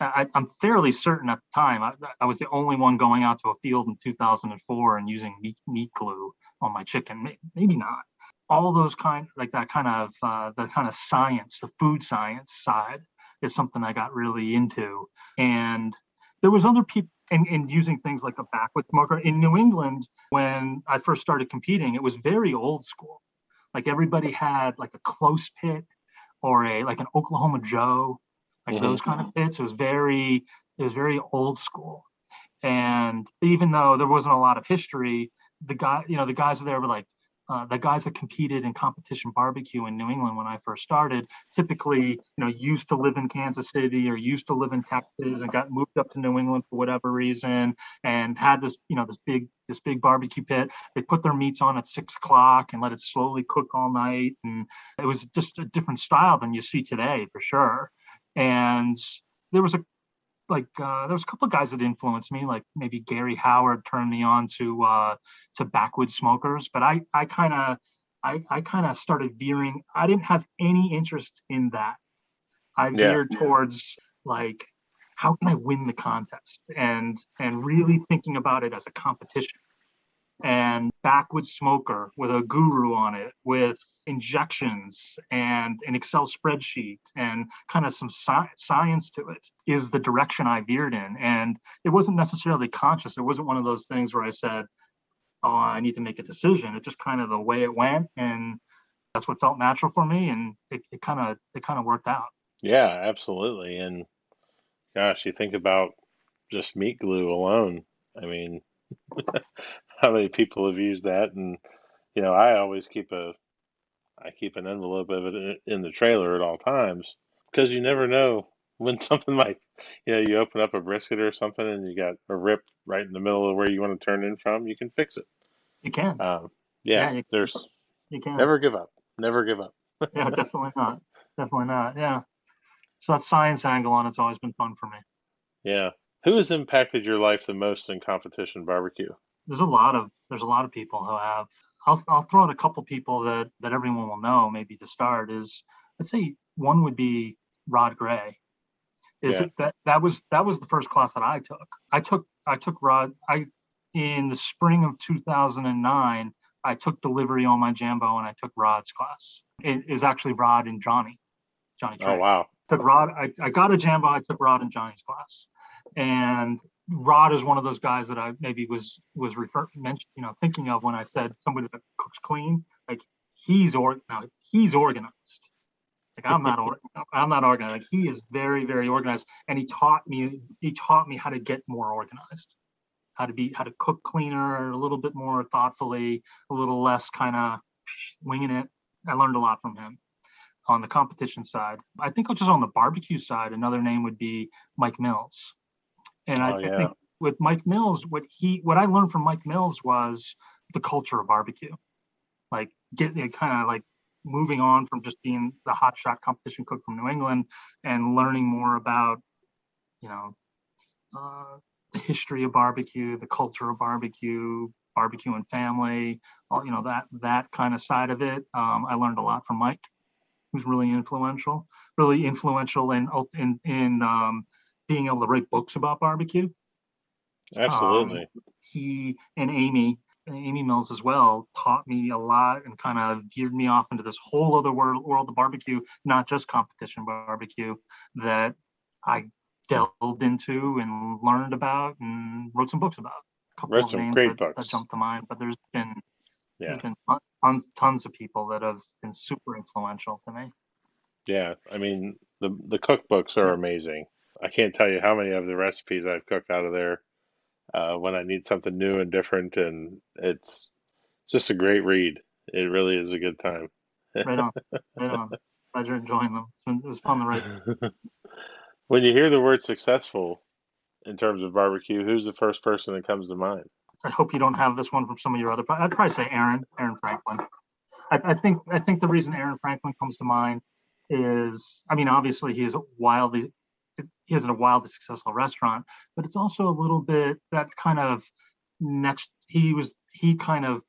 I, I'm fairly certain at the time, I, I was the only one going out to a field in two thousand four and using meat, meat glue on my chicken. Maybe not. All those kind, like that kind of, uh, the kind of science, the food science side is something I got really into. And there was other people, and, and using things like a backwoods smoker. In New England, when I first started competing, it was very old school. Like everybody had like a close pit or a, like an Oklahoma Joe, like mm-hmm. those kind of pits. It was very, it was very old school. And even though there wasn't a lot of history, the guy, you know, the guys there were like, Uh, the guys that competed in competition barbecue in New England when I first started, typically, you know, used to live in Kansas City or used to live in Texas and got moved up to New England for whatever reason and had this, you know, this big, this big barbecue pit. They put their meats on at six o'clock and let it slowly cook all night. And it was just a different style than you see today for sure. And there was a, like uh, there was a couple of guys that influenced me, like maybe Gary Howard turned me on to uh, to backwoods smokers. But I I kind of I, I kind of started veering. I didn't have any interest in that. I veered yeah. towards like, how can I win the contest, and and really thinking about it as a competition. And backwoods smoker with a guru on it, with injections and an Excel spreadsheet and kind of some sci- science to it, is the direction I veered in. And it wasn't necessarily conscious. It wasn't one of those things where I said, oh, I need to make a decision. It just kind of the way it went. And that's what felt natural for me. And it, it kind of, it kind of worked out. Yeah, absolutely. And gosh, you think about just meat glue alone. I mean, how many people have used that? And you know, I always keep a I keep an envelope of it in the trailer at all times, because you never know when something might, you know, you open up a brisket or something and you got a rip right in the middle of where you want to turn in from, you can fix it. You can. Um, yeah, yeah you, there's you can never give up. Never give up. Yeah, definitely not. Definitely not. Yeah. So that science angle on it's always been fun for me. Yeah. Who has impacted your life the most in competition barbecue? There's a lot of there's a lot of people who have. I'll I'll throw out a couple people that that everyone will know. Maybe to start is, I'd say one would be Rod Gray. Is yeah. it that that was that was the first class that I took. I took I took Rod. I in the spring of two thousand nine. I took delivery on my Jambo and I took Rod's class. It is actually Rod and Johnny. Johnny. Trey. Oh wow. Took Rod. I, I got a Jambo. I took Rod and Johnny's class. And Rod is one of those guys that I maybe was was refer, mentioned, you know, thinking of when I said somebody that cooks clean. Like he's or now he's organized. Like I'm not or, I'm not organized. Like he is very very organized, and he taught me he taught me how to get more organized, how to be how to cook cleaner, a little bit more thoughtfully, a little less kind of winging it. I learned a lot from him. On the competition side, I think just on the barbecue side, another name would be Mike Mills. And I, oh, yeah. I think with Mike Mills, what he, what I learned from Mike Mills was the culture of barbecue, like getting kind of like moving on from just being the hotshot competition cook from New England and learning more about, you know, uh, the history of barbecue, the culture of barbecue, barbecue and family, all, you know, that, that kind of side of it. Um, I learned a lot from Mike, who's really influential, really influential in, in, in, um, being able to write books about barbecue. Absolutely. Um, he and Amy, and Amy Mills as well, taught me a lot and kind of geared me off into this whole other world, world of barbecue, not just competition barbecue, that I delved into and learned about and wrote some books about. A couple wrote of some names great that, books. That jumped to mind, but there's been, yeah. there's been tons, tons of people that have been super influential to me. Yeah, I mean, the the cookbooks are amazing. I can't tell you how many of the recipes I've cooked out of there uh, when I need something new and different. And it's just a great read. It really is a good time. Right on. Right on. Glad you're enjoying them. It's been, it was fun to write. When you hear the word successful in terms of barbecue, who's the first person that comes to mind? I hope you don't have this one from some of your other, I'd probably say Aaron, Aaron Franklin. I, I think, I think the reason Aaron Franklin comes to mind is, I mean, obviously he's wildly, he isn't a wildly successful restaurant, but it's also a little bit that kind of next, he was, he kind of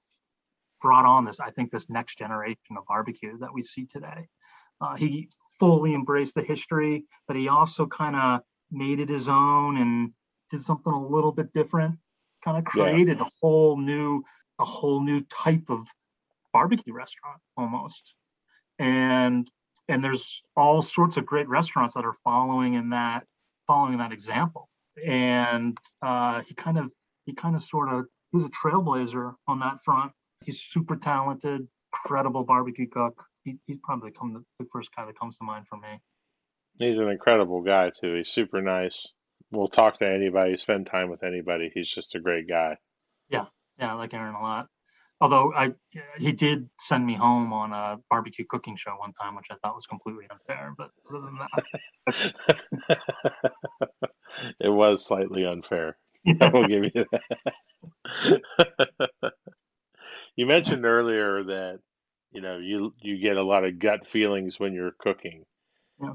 brought on this, I think this next generation of barbecue that we see today. Uh, he fully embraced the history, but he also kind of made it his own and did something a little bit different, kind of created yeah. a whole new, a whole new type of barbecue restaurant almost. And, and there's all sorts of great restaurants that are following in that, following that example. And uh, he kind of, he kind of sort of, he was a trailblazer on that front. He's super talented, incredible barbecue cook. He, he's probably come to, the first guy that comes to mind for me. He's an incredible guy too. He's super nice. We'll talk to anybody, spend time with anybody. He's just a great guy. Yeah. Yeah. I like Aaron a lot. Although I, he did send me home on a barbecue cooking show one time, which I thought was completely unfair, but other than that. It was slightly unfair. Yeah. I will give you that. You mentioned earlier that, you know, you, you get a lot of gut feelings when you're cooking. Yeah.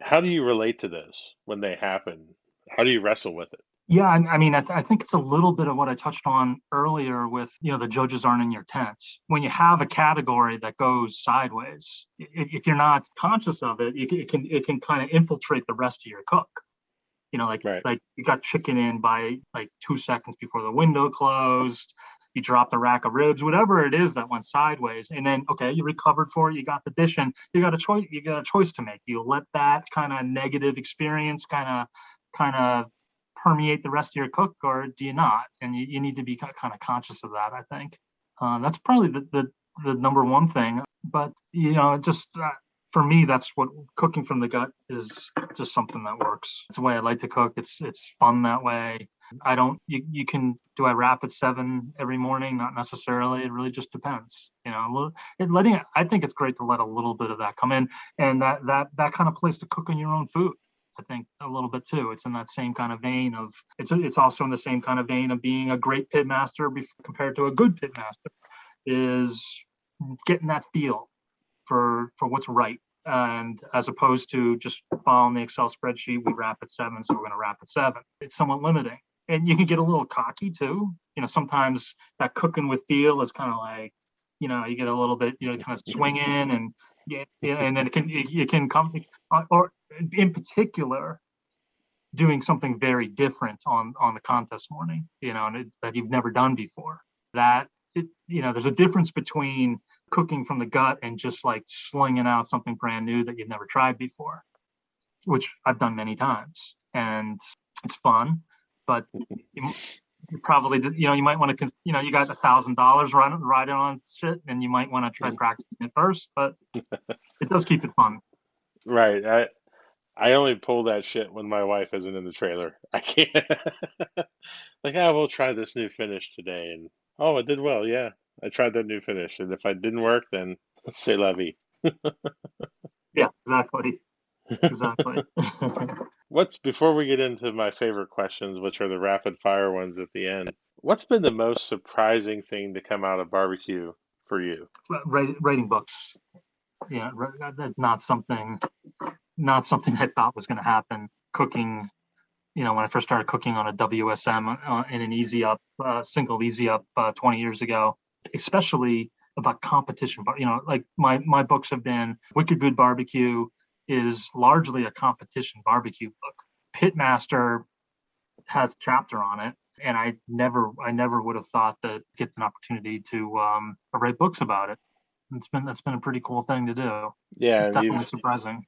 How do you relate to those when they happen? How do you wrestle with it? Yeah, I, I mean, I, th- I think it's a little bit of what I touched on earlier with, you know, the judges aren't in your tents. When you have a category that goes sideways, if, if you're not conscious of it, it, it can it can kind of infiltrate the rest of your cook. You know, like right. like you got chicken in by like two seconds before the window closed. You dropped a rack of ribs, whatever it is that went sideways, and then okay, you recovered for it. You got the dish in. You got a choice. You got a choice to make. You let that kind of negative experience kind of kind of permeate the rest of your cook, or do you not? And you, you need to be kind of conscious of that. I think uh, that's probably the, the the number one thing. But you know, just uh, for me, that's what cooking from the gut is. Just something that works. It's the way I like to cook. It's it's fun that way. I don't, you, you can, do I wrap at seven every morning? Not necessarily. It really just depends, you know, it letting, I think it's great to let a little bit of that come in, and that, that, that kind of place to cook in your own food. I think a little bit too, it's in that same kind of vein of, it's, it's also in the same kind of vein of being a great pitmaster before, compared to a good pitmaster, is getting that feel for, for what's right. And as opposed to just following the Excel spreadsheet, we wrap at seven, so we're going to wrap at seven. It's somewhat limiting. And you can get a little cocky too. You know, sometimes that cooking with feel is kind of like, you know, you get a little bit, you know, kind of swing in and, yeah, and then it can, you can come, or in particular, doing something very different on, on the contest morning, you know, and it, that you've never done before. That, it, you know, there's a difference between cooking from the gut and just like slinging out something brand new that you've never tried before, which I've done many times. And it's fun. But you probably, you know, you might want to, you know, you got a thousand dollars riding riding on shit, and you might want to try practicing it first. But it does keep it fun. Right. I I only pull that shit when my wife isn't in the trailer. I can't. Like, ah, oh, we'll try this new finish today, and oh, it did well. Yeah, I tried that new finish, and if I didn't work, then c'est la vie. Yeah, exactly. Exactly. What's, before we get into my favorite questions, which are the rapid fire ones at the end, what's been the most surprising thing to come out of barbecue for you? Writing, writing books. Yeah, that's not something, not something I thought was going to happen. Cooking, you know, when I first started cooking on a W S M uh, in an easy up, uh, single easy up uh, twenty years ago, especially about competition. You know, like my, my books have been Wicked Good Barbecue, is largely a competition barbecue book. Pitmaster has a chapter on it, and I never, I never would have thought that get an opportunity to um, write books about it. It's been, that's been a pretty cool thing to do. Yeah, it's definitely surprising,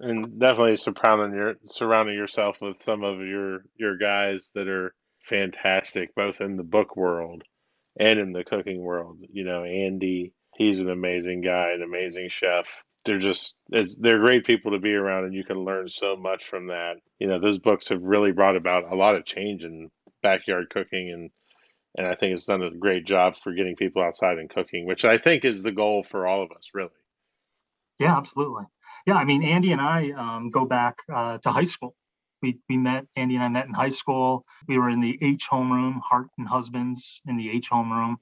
and definitely surrounding your surrounding yourself with some of your your guys that are fantastic, both in the book world and in the cooking world. You know, Andy, he's an amazing guy, an amazing chef. They're just, it's, they're great people to be around, and you can learn so much from that. You know, those books have really brought about a lot of change in backyard cooking. And, and I think it's done a great job for getting people outside and cooking, which I think is the goal for all of us, really. Yeah, absolutely. Yeah. I mean, Andy and I um, go back uh, to high school. We, we met, Andy and I met in high school. We were in the H homeroom, Hart and Husbands in the H homeroom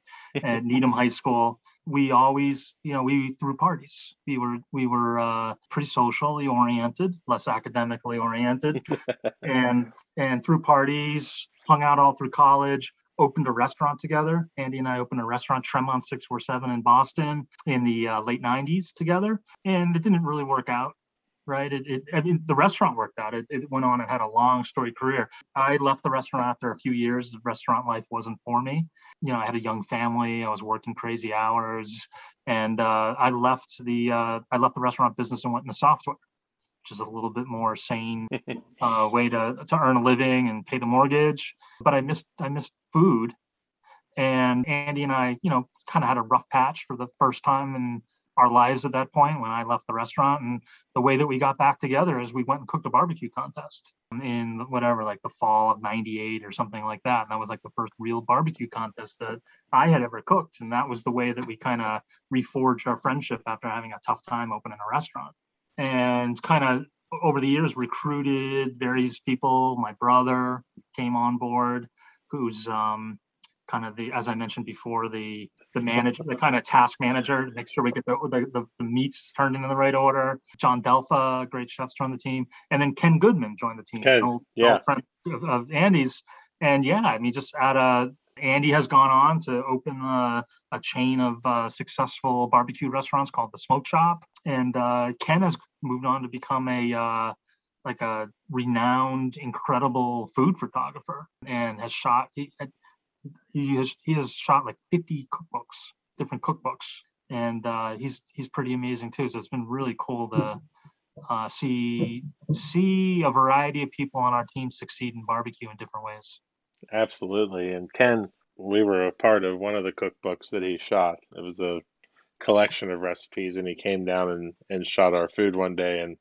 at Needham High School. We always, you know, we threw parties. We were we were uh, pretty socially oriented, less academically oriented, and and threw parties, hung out all through college, opened a restaurant together. Andy and I opened a restaurant, Tremont six forty-seven in Boston in the uh, late nineties together, and it didn't really work out. right? It, it, I mean, the restaurant worked out. It, it went on and had a long storied career. I left the restaurant after a few years. The restaurant life wasn't for me. You know, I had a young family. I was working crazy hours, and uh, I left the uh, I left the restaurant business and went into software, which is a little bit more sane uh, way to to earn a living and pay the mortgage. But I missed I missed food, and Andy and I, you know, kind of had a rough patch for the first time in our lives at that point when I left the restaurant. And the way that we got back together is we went and cooked a barbecue contest in whatever, like the fall of ninety-eight or something like that. And that was like the first real barbecue contest that I had ever cooked. And that was the way that we kind of reforged our friendship after having a tough time opening a restaurant. And kind of over the years recruited various people. My brother came on board, who's um, kind of the, as I mentioned before, the the manager, the kind of task manager to make sure we get the, the, the, the meats turned in the right order. John Delfa, great chefs joined the team. And then Ken Goodman joined the team, Ken, old, yeah. old friend of, of Andy's. And yeah, I mean, just at a, Andy has gone on to open a, a chain of uh, successful barbecue restaurants called The Smoke Shop. And uh, Ken has moved on to become a, uh, like a renowned, incredible food photographer and has shot, he, He has he has shot like fifty cookbooks, different cookbooks, and uh, he's he's pretty amazing too. So it's been really cool to uh, see see a variety of people on our team succeed in barbecue in different ways. Absolutely, and Ken, we were a part of one of the cookbooks that he shot. It was a collection of recipes, and he came down and, and shot our food one day, and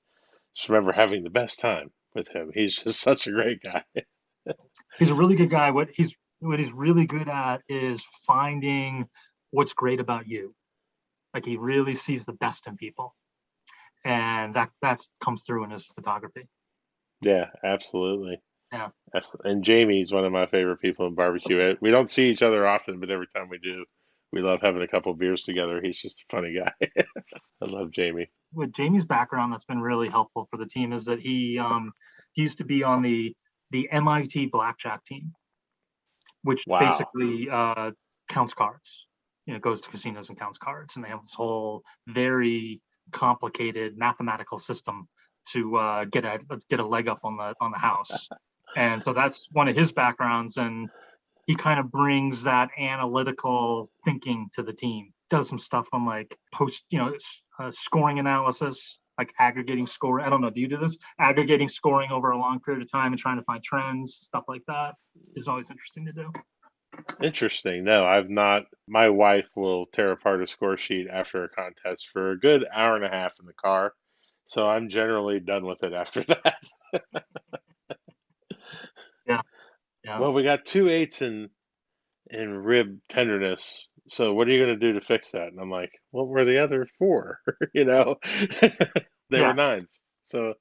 just remember having the best time with him. He's just such a great guy. He's a really good guy. What he's What he's really good at is finding what's great about you. Like he really sees the best in people, and that that's comes through in his photography. Yeah, absolutely. Yeah. And Jamie's one of my favorite people in barbecue. We don't see each other often, but every time we do, we love having a couple of beers together. He's just a funny guy. I love Jamie. With Jamie's background, that's been really helpful for the team is that he um, he used to be on the the M I T blackjack team, which wow. basically uh, counts cards, you know, goes to casinos and counts cards. And they have this whole very complicated mathematical system to uh, get a get a leg up on the on the house. And so that's one of his backgrounds. And he kind of brings that analytical thinking to the team, does some stuff on like post, you know, uh, scoring analysis, like aggregating score. I don't know. Do you do this? Aggregating scoring over a long period of time and trying to find trends, stuff like that is always interesting to do. Interesting. No, I've not. My wife will tear apart a score sheet after a contest for a good hour and a half in the car. So I'm generally done with it after that. yeah. yeah. Well, we got two eights in, in rib tenderness. So what are you going to do to fix that? And I'm like, what were the other four? you know, they yeah. were nines. So,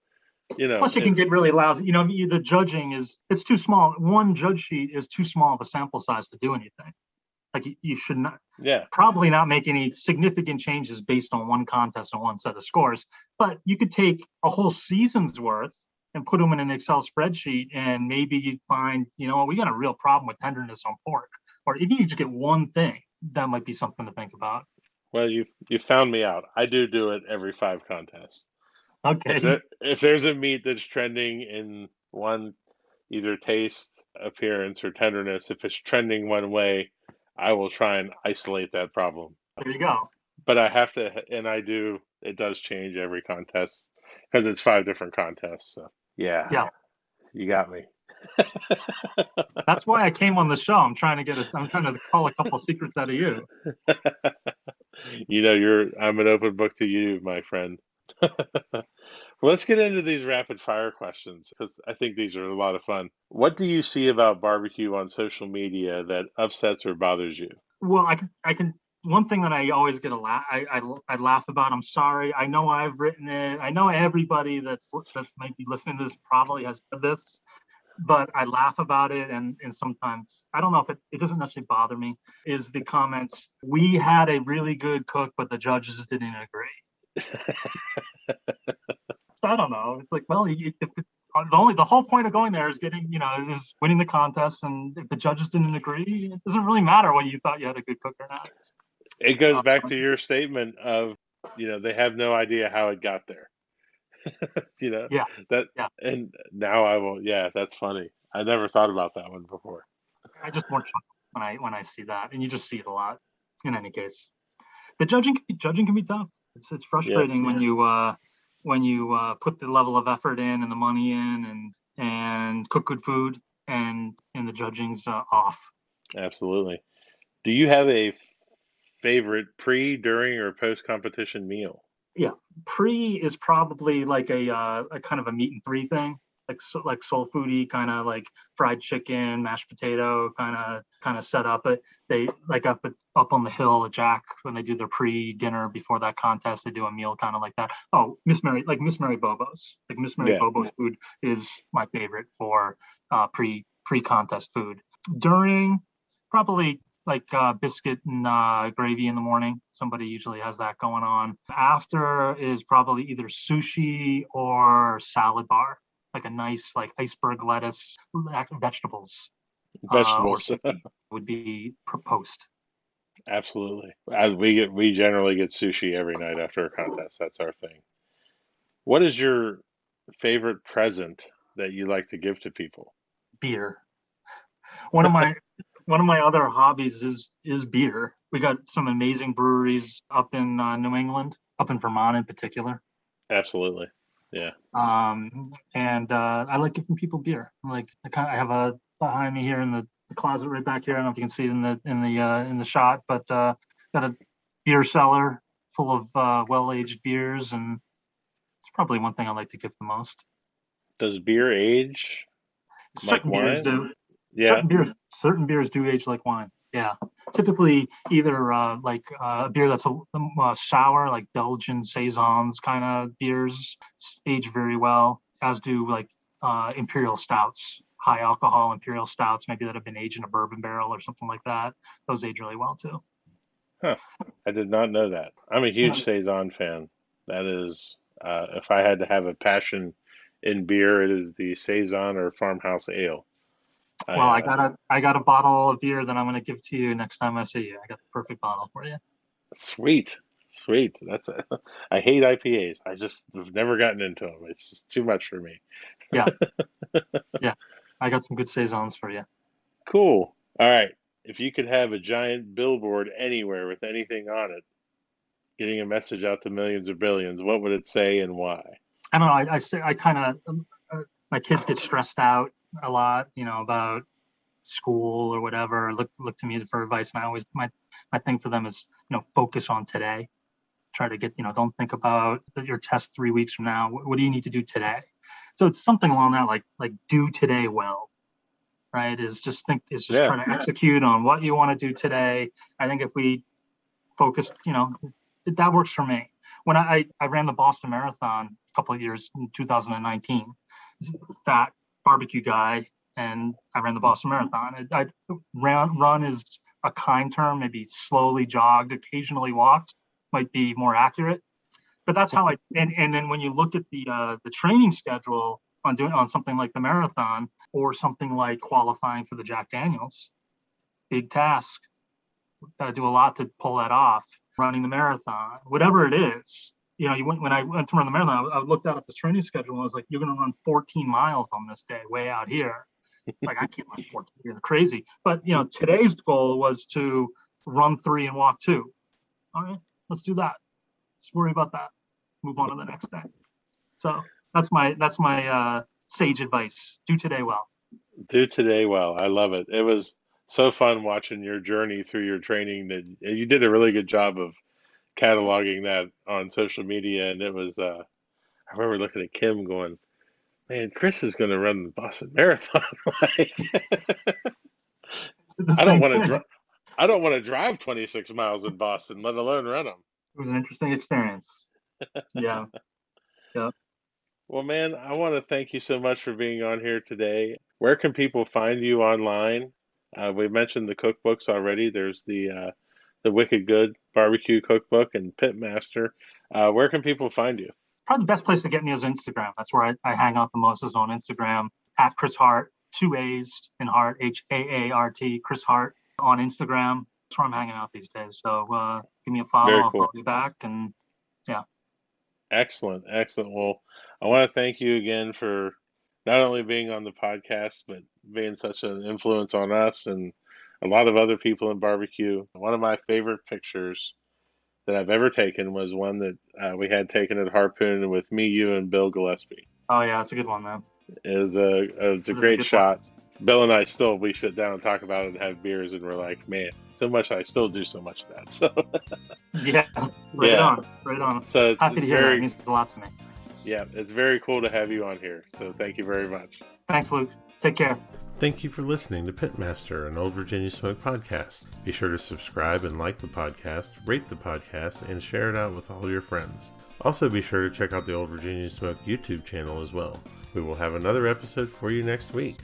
you know. Plus you can get really lousy. You know, the judging is, it's too small. One judge sheet is too small of a sample size to do anything. Like you, you should not, yeah. probably not make any significant changes based on one contest and one set of scores. But you could take a whole season's worth and put them in an Excel spreadsheet and maybe you'd find, you know, we got a real problem with tenderness on pork. Or if you just get one thing, that might be something to think about. Well, you you found me out. I do do it every five contests. Okay. If, there, if there's a meat that's trending in one, either taste, appearance, or tenderness, if it's trending one way, I will try and isolate that problem. There you go. But I have to, and I do, it does change every contest because it's five different contests. So yeah. Yeah. You got me. That's why I came on the show. I'm trying to get a, I'm trying to call a couple secrets out of you. You know, you're I'm an open book to you, my friend. Well, let's get into these rapid fire questions because I think these are a lot of fun. What do you see about barbecue on social media that upsets or bothers you? Well, I can, I can. One thing that I always get a laugh, I, I I laugh about. I'm sorry. I know I've written it. I know everybody that's that's might be listening to this probably has done this. But I laugh about it, and, and sometimes, I don't know if it, it doesn't necessarily bother me, is the comments, we had a really good cook, but the judges didn't agree. I don't know. It's like, well, you, if it, the only the whole point of going there is getting, you know, is winning the contest, and if the judges didn't agree, it doesn't really matter whether you thought you had a good cook or not. It goes um, back to your statement of, you know, they have no idea how it got there. You know, yeah, that, yeah. And now I will. Yeah, that's funny. I never thought about that one before. I just more chuckle when I when I see that, and you just see it a lot. In any case, the judging judging can be tough. It's it's frustrating yeah, yeah. when you uh, when you uh, put the level of effort in and the money in and and cook good food and and the judging's uh, off. Absolutely. Do you have a favorite pre, during, or post competition meal? Yeah, pre is probably like a uh, a kind of a meat and three thing, like so, like soul foodie kind of like fried chicken, mashed potato kind of kind of set up. But they like up up on the hill at Jack when they do their pre dinner before that contest, they do a meal kind of like that. Oh, Miss Mary like Miss Mary Bobo's like Miss Mary yeah. Bobo's food is my favorite for uh, pre pre contest food. During probably. Like uh, biscuit and uh, gravy in the morning. Somebody usually has that going on. After is probably either sushi or salad bar, like a nice like iceberg lettuce, vegetables. Vegetables uh, would be proposed. Absolutely, As we get we generally get sushi every night after a contest. That's our thing. What is your favorite present that you like to give to people? Beer. One of my. One of my other hobbies is is beer. We got some amazing breweries up in uh, New England, up in Vermont in particular. Absolutely, yeah. Um, and uh, I like giving people beer. Like I kind of I have a behind me here in the, the closet right back here. I don't know if you can see it in the in the uh, in the shot, but uh, got a beer cellar full of uh, well-aged beers, and it's probably one thing I like to give the most. Does beer age? Certain like beers do. Yeah. Certain beers, certain beers do age like wine. Yeah. Typically either uh, like a uh, beer that's a, uh, sour, like Belgian Saisons kind of beers age very well, as do like uh, imperial stouts, high alcohol imperial stouts, maybe that have been aged in a bourbon barrel or something like that. Those age really well too. Huh. I did not know that. I'm a huge yeah. Saison fan. That is, uh, if I had to have a passion in beer, it is the Saison or farmhouse ale. Well, I, uh, I got a I got a bottle of beer that I'm going to give to you next time I see you. I got the perfect bottle for you. Sweet, sweet. That's a, I hate I P As. I just have never gotten into them. It's just too much for me. Yeah, yeah. I got some good saisons for you. Cool. All right. If you could have a giant billboard anywhere with anything on it, getting a message out to millions or billions, what would it say and why? I don't know. I I, say, I kind of uh, my kids get stressed out a lot, you know, about school or whatever, look look to me for advice. And I always, my, my thing for them is, you know, focus on today. Try to get, you know, don't think about your test three weeks from now. What, what do you need to do today? So it's something along that, like, like do today well, right? Is just think, is just yeah. trying to execute on what you want to do today. I think if we focused, you know, that works for me. When I, I ran the Boston Marathon a couple of years in two thousand nineteen, that barbecue guy, and I ran the Boston Marathon. I, I ran, run is a kind term, maybe slowly jogged, occasionally walked, might be more accurate. But that's how I. And, and then when you look at the uh, the training schedule on doing on something like the marathon or something like qualifying for the Jack Daniels, big task. Got to do a lot to pull that off. Running the marathon, whatever it is. You know, you went, when I went to run the marathon, I, I looked out at the training schedule and I was like, you're going to run fourteen miles on this day, way out here. It's like, I can't run fourteen, you're crazy. But, you know, today's goal was to run three and walk two. All right, let's do that. Let's worry about that. Move on to the next day. So that's my, that's my uh, sage advice. Do today well. Do today well. I love it. It was so fun watching your journey through your training. That you did a really good job of cataloging that on social media, and it was uh I remember looking at Kim going, man, Chris is gonna run the Boston Marathon. Like, I don't want to dri- I don't want to drive twenty-six miles in Boston, let alone run them. It was an interesting experience. Yeah. Yeah. Well, man, I want to thank you so much for being on here today. Where can people find you online? Uh, we mentioned the cookbooks already. There's the uh the Wicked Good Barbecue Cookbook and Pitmaster. Uh, where can people find you? Probably the best place to get me is Instagram. That's where I, I hang out the most, is on Instagram, at Chris Hart, two A's in Hart, H A A R T, Chris Hart on Instagram. That's where I'm hanging out these days. So uh, give me a follow. Very cool. I'll follow you back. And yeah. Excellent. Excellent. Well, I want to thank you again for not only being on the podcast, but being such an influence on us and a lot of other people in barbecue. One of my favorite pictures that I've ever taken was one that uh, we had taken at Harpoon with me, you, and Bill Gillespie. Oh, yeah, that's a good one, man. It was a, it was a great shot. Bill and I still, we sit down and talk about it and have beers, and we're like, man, so much, I still do so much of that. So Yeah, right yeah. on, right on. So Happy to hear very, that. It means a lot to me. Yeah, it's very cool to have you on here. So thank you very much. Thanks, Luke. Take care. Thank you for listening to Pitmaster, an Old Virginia Smoke podcast. Be sure to subscribe and like the podcast, rate the podcast, and share it out with all your friends. Also, be sure to check out the Old Virginia Smoke YouTube channel as well. We will have another episode for you next week.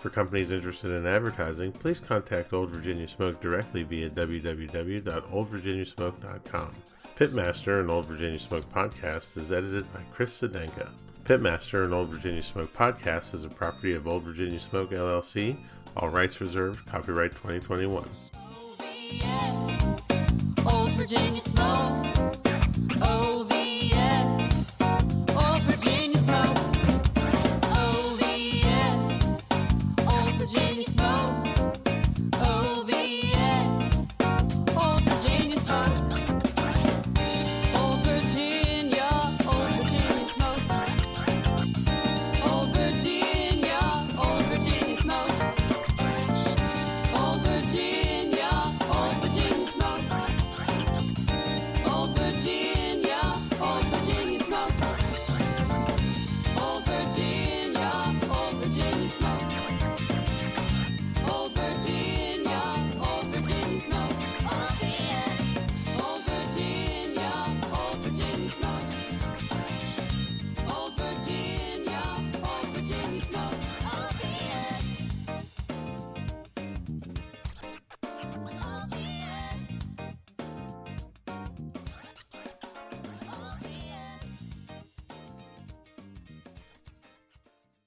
For companies interested in advertising, please contact Old Virginia Smoke directly via w w w dot old virginia smoke dot com. Pitmaster and Old Virginia Smoke Podcast is edited by Chris Sedenka. Pitmaster and Old Virginia Smoke Podcast is a property of Old Virginia Smoke, L L C. All rights reserved. Copyright twenty twenty-one. O V S, Old Virginia Smoke. O V S, Old Virginia Smoke.